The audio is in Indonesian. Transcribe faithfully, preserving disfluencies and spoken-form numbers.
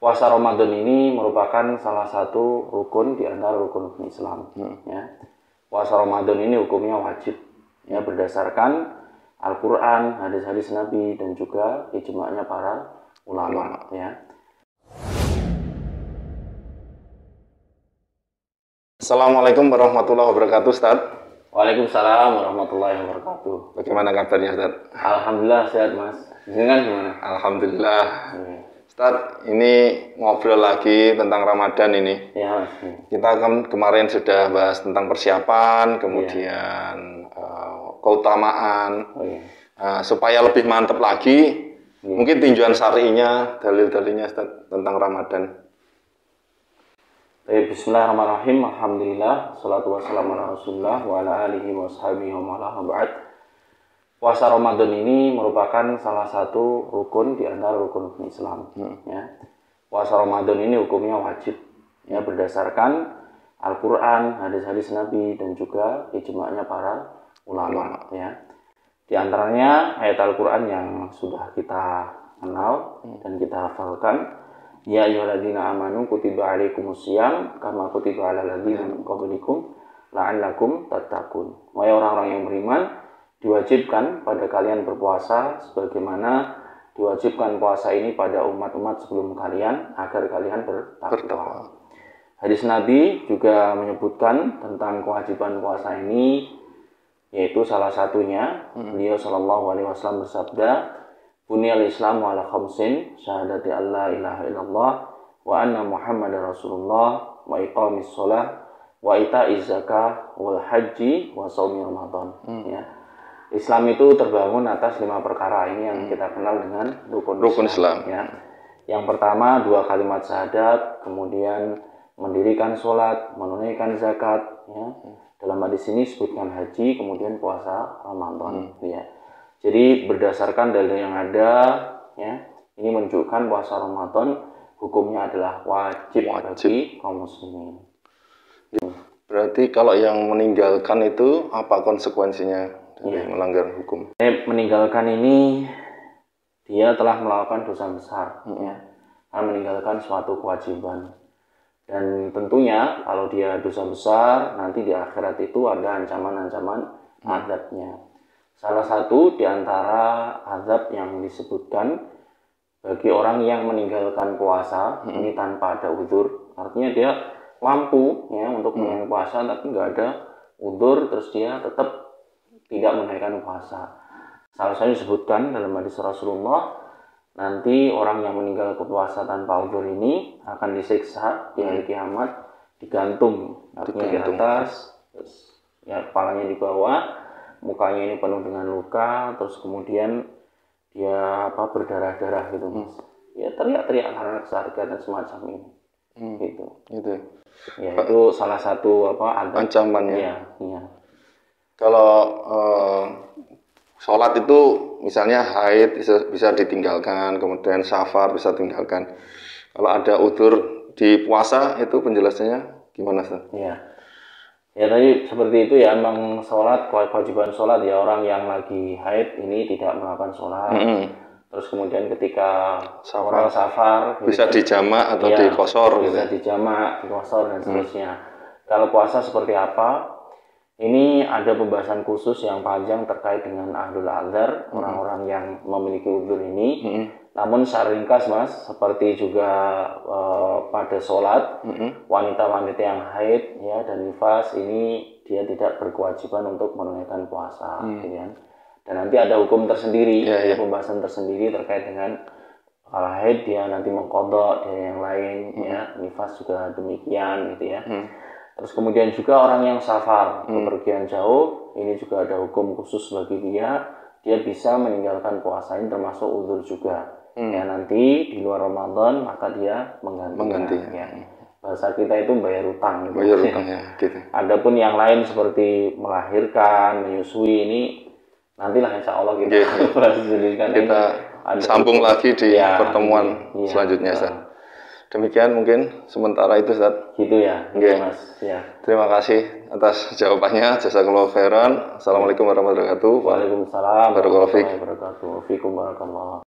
puasa Ramadan ini merupakan salah satu rukun di antara rukun Islam. Hmm. Ya. Puasa Ramadan ini hukumnya wajib, ya, berdasarkan Al-Qur'an, hadis-hadis Nabi, dan juga ijma'nya para ulama. Hmm. Ya. Assalamualaikum warahmatullahi wabarakatuh, Ustaz. Waalaikumsalam warahmatullahi wabarakatuh. Bagaimana kabarnya, Ustaz? Alhamdulillah sehat, Mas. Dengan gimana? Alhamdulillah. Hmm. Ustaz, ini ngobrol lagi tentang Ramadan ini. Ya, kita kan kemarin sudah bahas tentang persiapan, kemudian ya. uh, keutamaan, oh, ya. uh, supaya lebih mantap lagi. Ya. Mungkin tinjauan syar'inya, dalil-dalilnya Ustaz tentang Ramadan. Bismillahirrahmanirrahim. Alhamdulillah. Shalatu wassalamu Rasulullah wa ala alihi wa sahbihi wa ala ba'd. Puasa Ramadan ini merupakan salah satu rukun di antara rukun Islam. Hmm. Ya. Puasa Ramadan ini hukumnya wajib, ya, berdasarkan Al-Qur'an, hadis-hadis Nabi, dan juga ijma'nya para ulama. Hmm. Ya. Di antaranya ayat Al-Qur'an yang sudah kita kenal hmm. dan kita hafalkan. Ya ayyuhalladzina amanu kutiba alaikumusiyam kama kutiba alal ladzina min qablikum la'allakum tattaqun. Wahai orang-orang yang beriman, diwajibkan pada kalian berpuasa sebagaimana diwajibkan puasa ini pada umat-umat sebelum kalian, agar kalian bertakwa. Hadis Nabi juga menyebutkan tentang kewajiban puasa ini, yaitu salah satunya hmm. beliau Shallallahu Alaihi Wasallam bersabda, "Bunyal Islamu ala khamsin, syahadati alla ilaha illallah, wa anna Muhammadar Rasulullah, wa iqamis sholah, wa ita'iz zakah, wal haji, wa shaumi Ramadan." Hmm. Ya. Islam itu terbangun atas lima perkara ini yang hmm. kita kenal dengan rukun, rukun Islam. Islam. Ya. Yang pertama dua kalimat syahadat, kemudian mendirikan sholat, menunaikan zakat. Ya. Dalam hadis ini sebutkan haji, kemudian puasa Ramadan. Hmm. Ya. Jadi berdasarkan dalil yang ada, ya, ini menunjukkan puasa Ramadan hukumnya adalah wajib, wajib. bagi kaum muslimin. Berarti kalau yang meninggalkan itu apa konsekuensinya? Ya. Melanggar hukum. Meninggalkan ini dia telah melakukan dosa besar, hmm. ya, karena meninggalkan suatu kewajiban. Dan tentunya kalau dia dosa besar, nanti di akhirat itu ada ancaman-ancaman hmm. azabnya. Salah satu di antara azab yang disebutkan bagi orang yang meninggalkan puasa hmm. ini tanpa ada uzur, artinya dia mampu, ya, untuk meninggalkan hmm. puasa tapi nggak ada uzur, terus dia tetap tidak menunaikan puasa. Salah satu disebutkan dalam hadis Rasulullah, nanti orang yang meninggalkan puasa tanpa uzur ini akan disiksa di hari kiamat, digantung, artinya di atas, terus, ya, kepalanya di bawah, mukanya ini penuh dengan luka, terus kemudian dia apa berdarah-darah gitu, Mas. Ya, teriak-teriak karena kesakitan dan semacam ini. Hmm. Gitu. Gitu. Ya, itu salah satu apa ancamannya. Ya, ya. Kalau eh, sholat itu misalnya haid bisa, bisa ditinggalkan, kemudian safar bisa tinggalkan. Kalau ada udzur di puasa itu penjelasannya gimana, Ustaz? Ya, ya tadi seperti itu ya, memang sholat, kewajiban sholat ya, orang yang lagi haid ini tidak melakukan sholat. Mm-hmm. Terus kemudian ketika safar, orang safar bisa gitu, dijamak atau ya, dikosor. Bisa gitu. Dijamak, dikosor dan seterusnya. Mm. Kalau puasa seperti apa? Ini ada pembahasan khusus yang panjang terkait dengan ahlul adzar, hmm. orang-orang yang memiliki udzur ini. Hmm. Namun secara ringkas, Mas, seperti juga e, pada sholat, hmm. wanita-wanita yang haid ya dan nifas ini dia tidak berkewajiban untuk menunaikan puasa, hmm. gitu ya. Dan nanti ada hukum tersendiri, ya, ya. pembahasan tersendiri terkait dengan kalau haid dia nanti mengqadha, dia yang lain, hmm. ya, nifas juga demikian, gitu ya. Hmm. Terus kemudian juga orang yang safar, hmm. bepergian jauh, ini juga ada hukum khusus bagi dia, dia bisa meninggalkan puasa ini termasuk uzur juga. Hmm. Ya nanti di luar Ramadan maka dia menggantinya. Mengganti, ya. Ya. Bahasa kita itu bayar utang. Gitu. Bayar utang ya. Gitu. Adapun yang lain seperti melahirkan, menyusui ini nantilah insya Allah kita yeah. kita sambung lagi di ya, pertemuan ya, selanjutnya, Ustaz. Ya. Demikian mungkin sementara itu, Ustaz. Gitu ya, okay. Mas. Ya. Terima kasih atas jawabannya. Jazakallahu khairan. Assalamualaikum warahmatullahi wabarakatuh. Waalaikumsalam warahmatullahi wabarakatuh. Fikum barakallah.